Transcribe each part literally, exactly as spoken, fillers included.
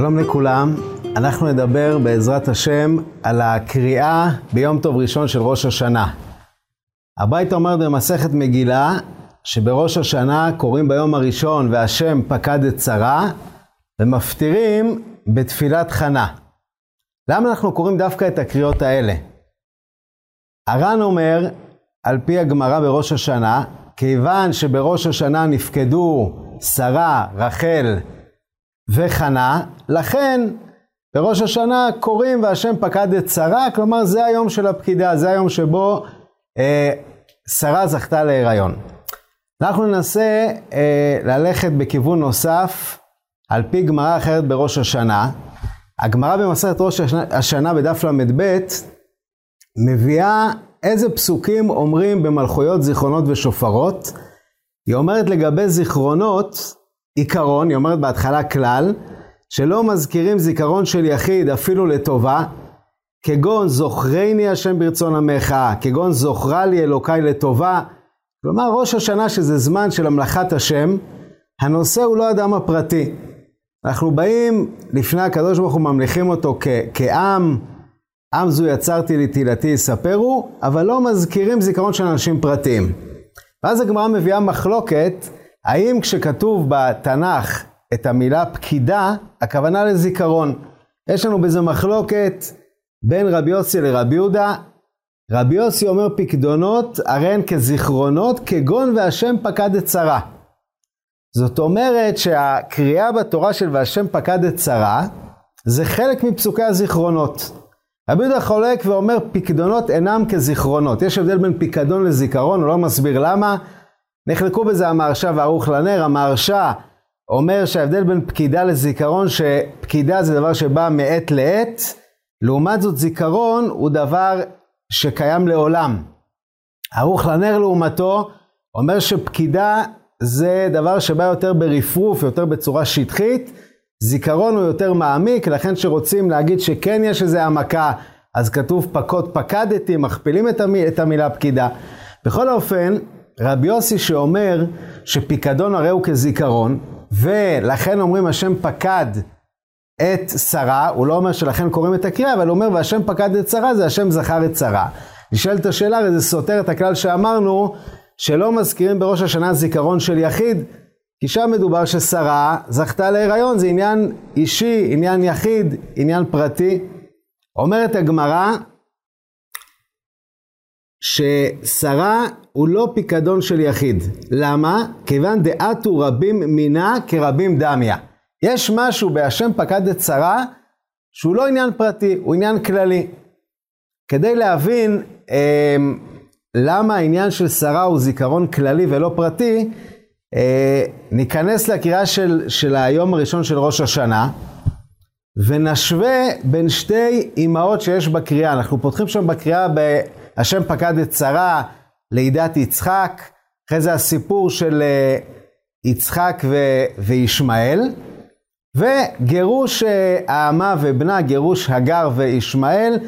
שלום לכולם, אנחנו נדבר בעזרת השם על הקריאה ביום טוב ראשון של ראש השנה. הברייתא אומרת במסכת מגילה שבראש השנה קוראים ביום הראשון והשם פקדת שרה ומפטירים בתפילת חנה. למה אנחנו קוראים דווקא את הקריאות האלה? הר"ן אומר על פי הגמרא בראש השנה, כיוון שבראש השנה נפקדו שרה, רחל וחנה, לכן בראש השנה קוראים והשם פקד את שרה, כלומר זה היום של הפקידה, זה היום שבו אה, שרה זכתה להיריון. אנחנו ננסה אה, ללכת בכיוון נוסף על פי גמרא אחרת בראש השנה. הגמרא במסכת ראש השנה, השנה בדף למד ב' מביאה איזה פסוקים אומרים במלכויות, זיכרונות ושופרות. היא אומרת לגבי זיכרונות עיקרון, היא אומרת בהתחלה כלל, שלא מזכירים זיכרון של יחיד אפילו לטובה, כגון זוכרני השם ברצון עמך, כגון זוכרה לי אלוקיי לטובה. כלומר ראש השנה שזה זמן של המלכת השם, הנושא הוא לא אדם הפרטי. אנחנו באים לפני הקדוש ברוך הוא, ממליכים אותו כ- כעם, עם זו יצרתי לי תהילתי יספרו, אבל לא מזכירים זיכרון של אנשים פרטיים. ואז הגמרא מביאה מחלוקת, האם כשכתוב בתנ"ך את המילה פקידה, הכוונה לזיכרון. יש לנו בזה מחלוקת בין רבי יוסי לרבי יהודה. רבי יוסי אומר פקדונות, הרי הן כזיכרונות, כגון והשם פקד את שרה. זאת אומרת שהקריאה בתורה של והשם פקד את שרה, זה חלק מפסוקי הזיכרונות. רבי יהודה חולק ואומר פקדונות אינם כזיכרונות. יש הבדל בין פקדון לזיכרון, הוא לא מסביר למה. נחלקו בזה המהרש"א וערוך לנר. המהרש"א אומר שההבדל בין פקידה לזיכרון, שפקידה זה דבר שבא מעת לעת, לעומת זאת זיכרון הוא דבר שקיים לעולם. ערוך לנר לעומתו אומר שפקידה זה דבר שבא יותר ברפרוף, יותר בצורה שטחית, זיכרון הוא יותר מעמיק, לכן שרוצים להגיד שכן יש איזה העמקה, אז כתוב פקוד פקדתי, מכפילים את, המיל, את המילה פקידה. בכל אופן, רבי יוסי שאומר שפיקדון הרי הוא כזיכרון, ולכן אומרים השם פקד את שרה, הוא לא אומר שלכן קוראים את הקריאה, אבל הוא אומר והשם פקד את שרה, זה השם זכר את שרה. נשאלת השאלה, וזה סותר את הכלל שאמרנו, שלא מזכירים בראש השנה זיכרון של יחיד, כי שם מדובר ששרה זכתה להיריון, זה עניין אישי, עניין יחיד, עניין פרטי. אומרת הגמרא ששרה הוא לא פיקדון של יחיד. למה? כיוון דעתו רבים מינה כרבים דמיה. יש משהו בהשם פקד את שרה שהוא לא עניין פרטי, הוא עניין כללי. כדי להבין אה, למה העניין של שרה הוא זיכרון כללי ולא פרטי, אה, ניכנס לקריאה של, של היום הראשון של ראש השנה, ונשווה בין שתי אמהות שיש בקריאה. אנחנו פותחים שם בקריאה בהשם פקד את שרה, לידת יצחק, אחרי זה הסיפור של יצחק ו- וישמעאל, וגירוש האמה ובנה, גירוש הגר וישמעאל,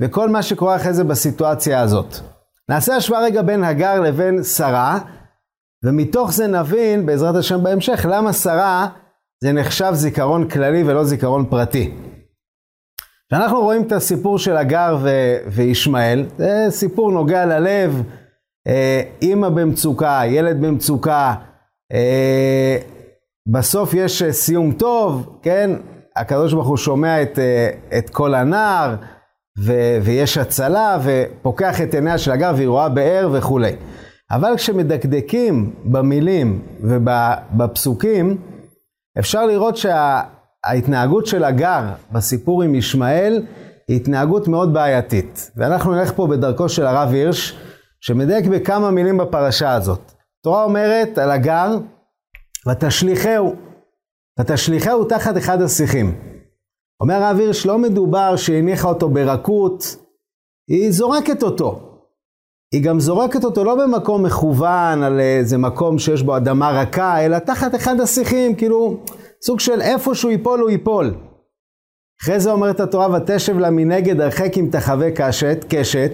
וכל מה שקורה אחרי זה בסיטואציה הזאת. נעשה השוואה רגע בין הגר לבין שרה, ומתוך זה נבין בעזרת השם בהמשך למה שרה זה נחשב זיכרון כללי ולא זיכרון פרטי. כשאנחנו רואים את הסיפור של הגר ו- וישמעאל, זה סיפור נוגע ללב, אימא במצוקה, ילד במצוקה, אה, בסוף יש סיום טוב, כן? הקדוש ברוך הוא שומע את, את כל הנער, ו- ויש הצלה, ופוקח את עיניה של הגר והיא רואה באר וכו'. אבל כשמדקדקים במילים ובפסוקים, אפשר לראות שההתנהגות של הגר בסיפור עם ישמעאל, היא התנהגות מאוד בעייתית. ואנחנו נלך פה בדרכו של הרב הירש, שמדייק בכמה מילים בפרשה הזאת. התורה אומרת על הגר, ותשליחהו, ותשליחהו תחת אחד השיחים. אומר הרב הירש, לא מדובר שהניחה אותו ברכות, היא זורקת אותו. היא גם זורקת אותו לא במקום מכוון, על איזה מקום שיש בו אדמה רכה, אלא תחת אחד השיחים, כאילו סוג של איפשהו ייפול הוא ייפול. אחרי זה אומרת התורה, ותשב לה מנגד הרחק אם תחווה קשת, קשת,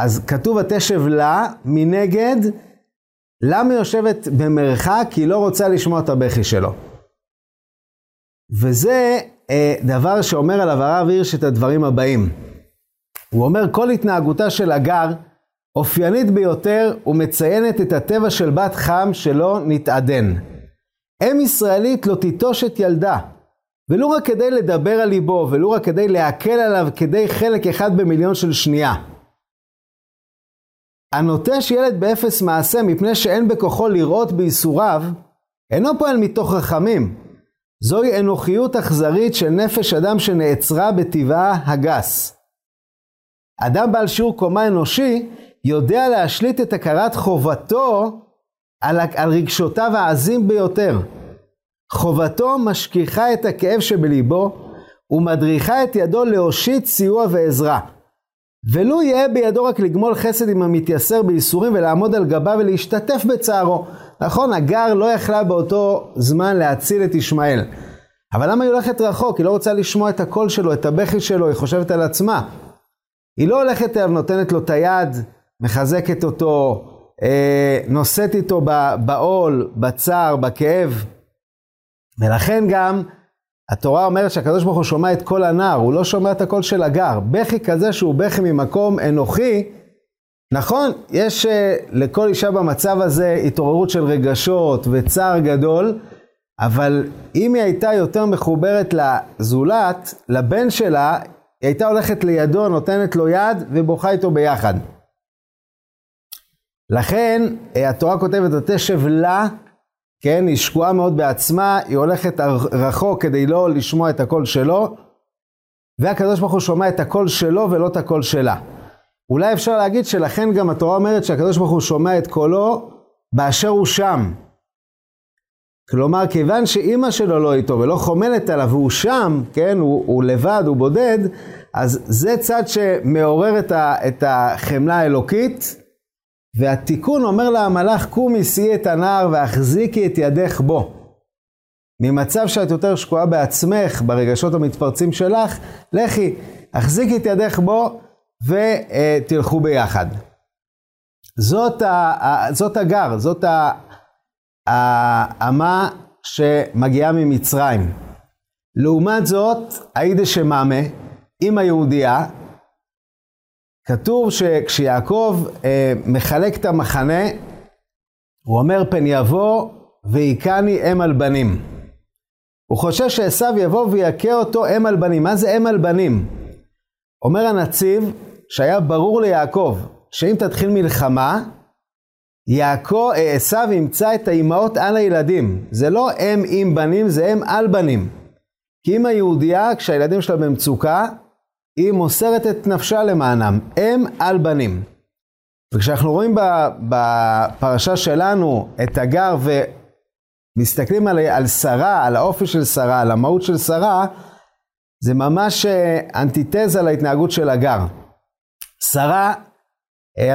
אז כתוב ותשב לה מנגד, למה יושבת במרחק? כי היא לא רוצה לשמוע את הבכי שלו. וזה אה, דבר שאומר עליו הרב הירש את הדברים הבאים. הוא אומר, כל התנהגותה של הגר אופיינית ביותר ומציינת את הטבע של בת חם שלא נתעדן. אם ישראלית לא תיטוש את ילדה, ולא רק כדי לדבר על ליבו, ולא רק כדי להקל עליו כדי חלק אחד במיליון של שנייה. הנוטש ילד באפס מעשה מפני שאין בכוחו לראות בייסוריו, אינו פועל מתוך רחמים. זוהי אנוכיות אכזרית של נפש אדם שנעצרה בטבעה הגס. אדם בעל שיעור קומה אנושי יודע להשליט את הכרת חובתו על, על רגשותיו העזים ביותר. חובתו משכיחה את הכאב שבליבו ומדריכה את ידו להושיט סיוע ועזרה. ולו יהיה בידו רק לגמול חסד עם המתייסר בייסורים ולעמוד על גבה ולהשתתף בצערו. נכון, הגר לא יכלה באותו זמן להציל את ישמעאל. אבל למה היא הולכת רחוק? היא לא רוצה לשמוע את הקול שלו, את הבכי שלו, היא חושבת על עצמה. היא לא הולכת אליו, נותנת לו את היד, מחזקת אותו, נושאת איתו בעול, בצער, בכאב. ולכן גם התורה אומרת שהקדוש ברוך הוא שומע את קול הנער, הוא לא שומע את הקול של הגר. בכי כזה שהוא בכי ממקום אנוכי, נכון, יש לכל אישה במצב הזה התעוררות של רגשות וצער גדול, אבל אם היא הייתה יותר מחוברת לזולת, לבן שלה, היא הייתה הולכת לידו, נותנת לו יד ובוכה איתו ביחד. לכן התורה כותבת, תשב לה, כן, היא שקועה מאוד בעצמה, היא הולכת רחוק כדי לא לשמוע את הקול שלו, והקדוש ברוך הוא שומע את הקול שלו ולא את הקול שלה. אולי אפשר להגיד שלכן גם התורה אומרת שהקדוש ברוך הוא שומע את קולו באשר הוא שם. כלומר, כיוון שאימא שלו לא איתו ולא חומלת עליו, והוא שם, כן, הוא, הוא לבד, הוא בודד, אז זה צד שמעורר את, ה, את החמלה האלוקית, והתיקון אומר לה המלאך, קומי סעי את הנער והחזיקי את ידך בו. ממצב שאת יותר שקועה בעצמך, ברגשות המתפרצים שלך, לכי, החזיקי את ידך בו ותלכו ביחד. זאת, ה, זאת הגר, זאת ה... האמה שמגיעה ממצרים. לעומת זאת, העידה שמאמה, עם היהודיה, כתוב שכשיעקב אה, מחלק את המחנה, הוא אומר פן יבוא ויקני אם על בנים. הוא חושב שעשיו יבוא ויקה אותו אם על בנים. מה זה אם על בנים? אומר הנציב שהיה ברור ליעקב שאם תתחיל מלחמה, יעקב, עשיו ימצא את האימהות על הילדים. זה לא הם עם בנים, זה הם על בנים. כי אם היהודיה, כשהילדים שלה במצוקה, היא מוסרת את נפשה למענם. הם על בנים. וכשאנחנו רואים בפרשה שלנו את הגר ומסתכלים על, על שרה, על האופי של שרה, על המהות של שרה, זה ממש אנטיתזה להתנהגות של הגר. שרה,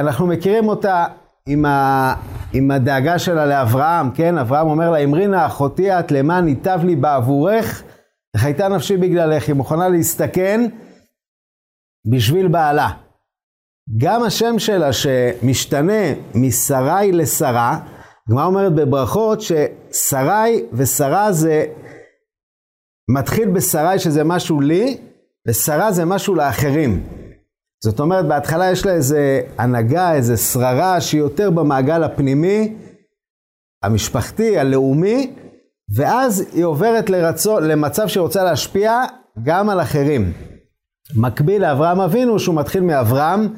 אנחנו מכירים אותה, עם, ה... עם הדאגה שלה לאברהם, כן? אברהם אומר לה, אמרי נא אחותי את למען ניטב לי בעבורך, וחייתה נפשי בגללך, היא מוכנה להסתכן בשביל בעלה. גם השם שלה שמשתנה משרי לשרה, גמרא אומרת בברכות ששרי ושרה זה מתחיל בשרי שזה משהו לי, ושרה זה משהו לאחרים. זאת אומרת, בהתחלה יש לה איזה הנהגה, איזה שררה, שהיא יותר במעגל הפנימי, המשפחתי, הלאומי, ואז היא עוברת לרצון, למצב שרוצה להשפיע גם על אחרים. מקביל לאברהם אבינו, שהוא מתחיל מאברהם,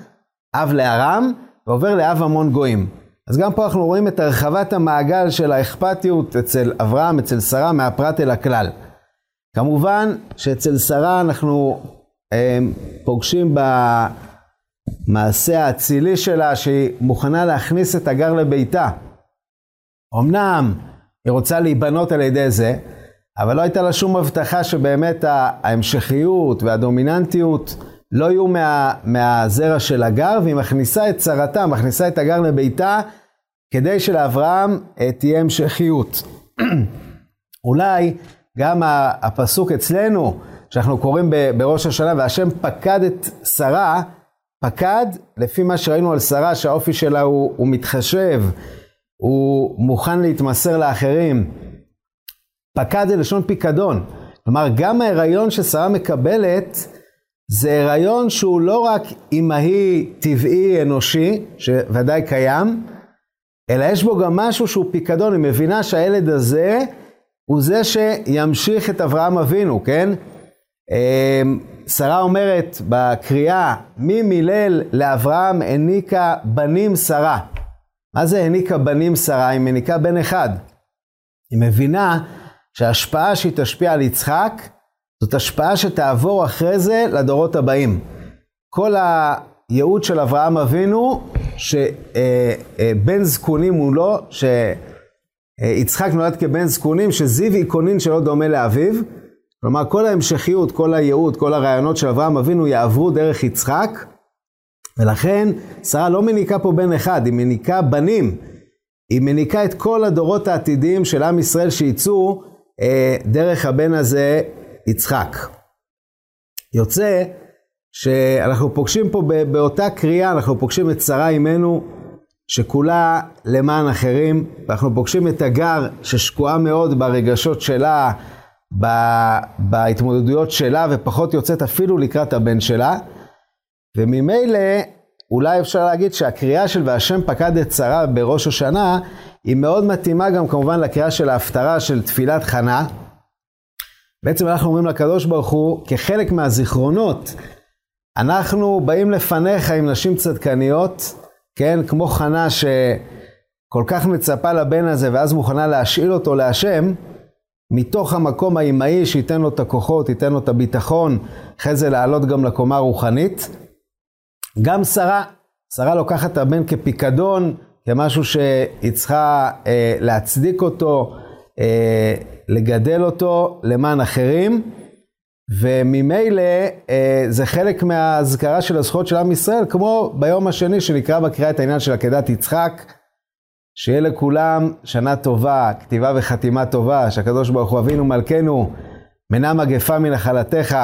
אב לארם, ועובר לאב המון גויים. אז גם פה אנחנו רואים את הרחבת המעגל של האכפתיות אצל אברהם, אצל שרה, מהפרט אל הכלל. כמובן שאצל שרה אנחנו הם פוגשים במעשה האצילי שלה שהיא מוכנה להכניס את הגר לביתה. אמנם היא רוצה להיבנות על ידי זה, אבל לא הייתה לה שום הבטחה שבאמת ההמשכיות והדומיננטיות לא יהיו מה, מהזרע של הגר, והיא מכניסה את שרתה, מכניסה את הגר לביתה, כדי שלאברהם תהיה המשכיות. אולי גם הפסוק אצלנו, שאנחנו קוראים בראש השנה, והשם פקד את שרה, פקד, לפי מה שראינו על שרה, שהאופי שלה הוא, הוא מתחשב, הוא מוכן להתמסר לאחרים. פקד זה לשון פיקדון. כלומר, גם ההיריון ששרה מקבלת, זה היריון שהוא לא רק אימהי טבעי אנושי, שוודאי קיים, אלא יש בו גם משהו שהוא פיקדון. היא מבינה שהילד הזה הוא זה שימשיך את אברהם אבינו, כן? שרה אומרת בקריאה, מי מילל לאברהם העניקה בנים שרה. מה זה העניקה בנים שרה? היא מעניקה בן אחד. היא מבינה שההשפעה שהיא תשפיע על יצחק, זאת השפעה שתעבור אחרי זה לדורות הבאים. כל הייעוד של אברהם אבינו, שבן זקונים הוא לא, שיצחק נולד כבן זקונים, שזיו איקונין שלא דומה לאביו. כלומר, כל ההמשכיות, כל הייעוד, כל הרעיונות של אברהם אבינו יעברו דרך יצחק, ולכן שרה לא מניקה פה בן אחד, היא מניקה בנים. היא מניקה את כל הדורות העתידיים של עם ישראל שיצאו אה, דרך הבן הזה יצחק. יוצא שאנחנו פוגשים פה באותה קריאה, אנחנו פוגשים את שרה אימנו שכולה למען אחרים, ואנחנו פוגשים את הגר ששקועה מאוד ברגשות שלה, בהתמודדויות שלה, ופחות יוצאת אפילו לקראת הבן שלה. וממילא אולי אפשר להגיד שהקריאה של והשם פקד את שרה בראש השנה היא מאוד מתאימה גם כמובן לקריאה של ההפטרה של תפילת חנה. בעצם אנחנו אומרים לקדוש ברוך הוא, כחלק מהזיכרונות, אנחנו באים לפניך עם נשים צדקניות, כן, כמו חנה שכל כך מצפה לבן הזה ואז מוכנה להשאיל אותו להשם, מתוך המקום האימהי שייתן לו את הכוחות, ייתן לו את הביטחון, אחרי זה לעלות גם לקומה רוחנית. גם שרה, שרה לוקחת את הבן כפיקדון, כמשהו שהיא צריכה אה, להצדיק אותו, אה, לגדל אותו למען אחרים, וממילא אה, זה חלק מהזכרה של הזכות של עם ישראל, כמו ביום השני שנקרא בקריאה את העניין של עקדת יצחק, שיהיה לכולם שנה טובה, כתיבה וחתימה טובה, שהקדוש ברוך הוא אבינו מלכנו, מנע מגפה מנחלתך.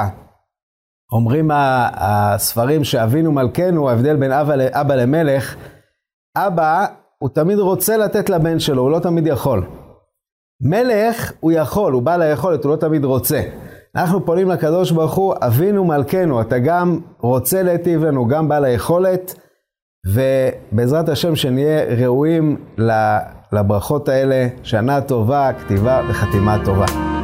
אומרים הספרים שאבינו מלכנו, ההבדל בין אבא, אבא למלך, אבא הוא תמיד רוצה לתת לבן שלו, הוא לא תמיד יכול. מלך הוא יכול, הוא בעל היכולת, הוא לא תמיד רוצה. אנחנו פונים לקדוש ברוך הוא, אבינו מלכנו, אתה גם רוצה להיטיב לנו, גם בעל היכולת, ובעזרת השם שנהיה ראויים לברכות האלה, שנה טובה, כתיבה וחתימה טובה.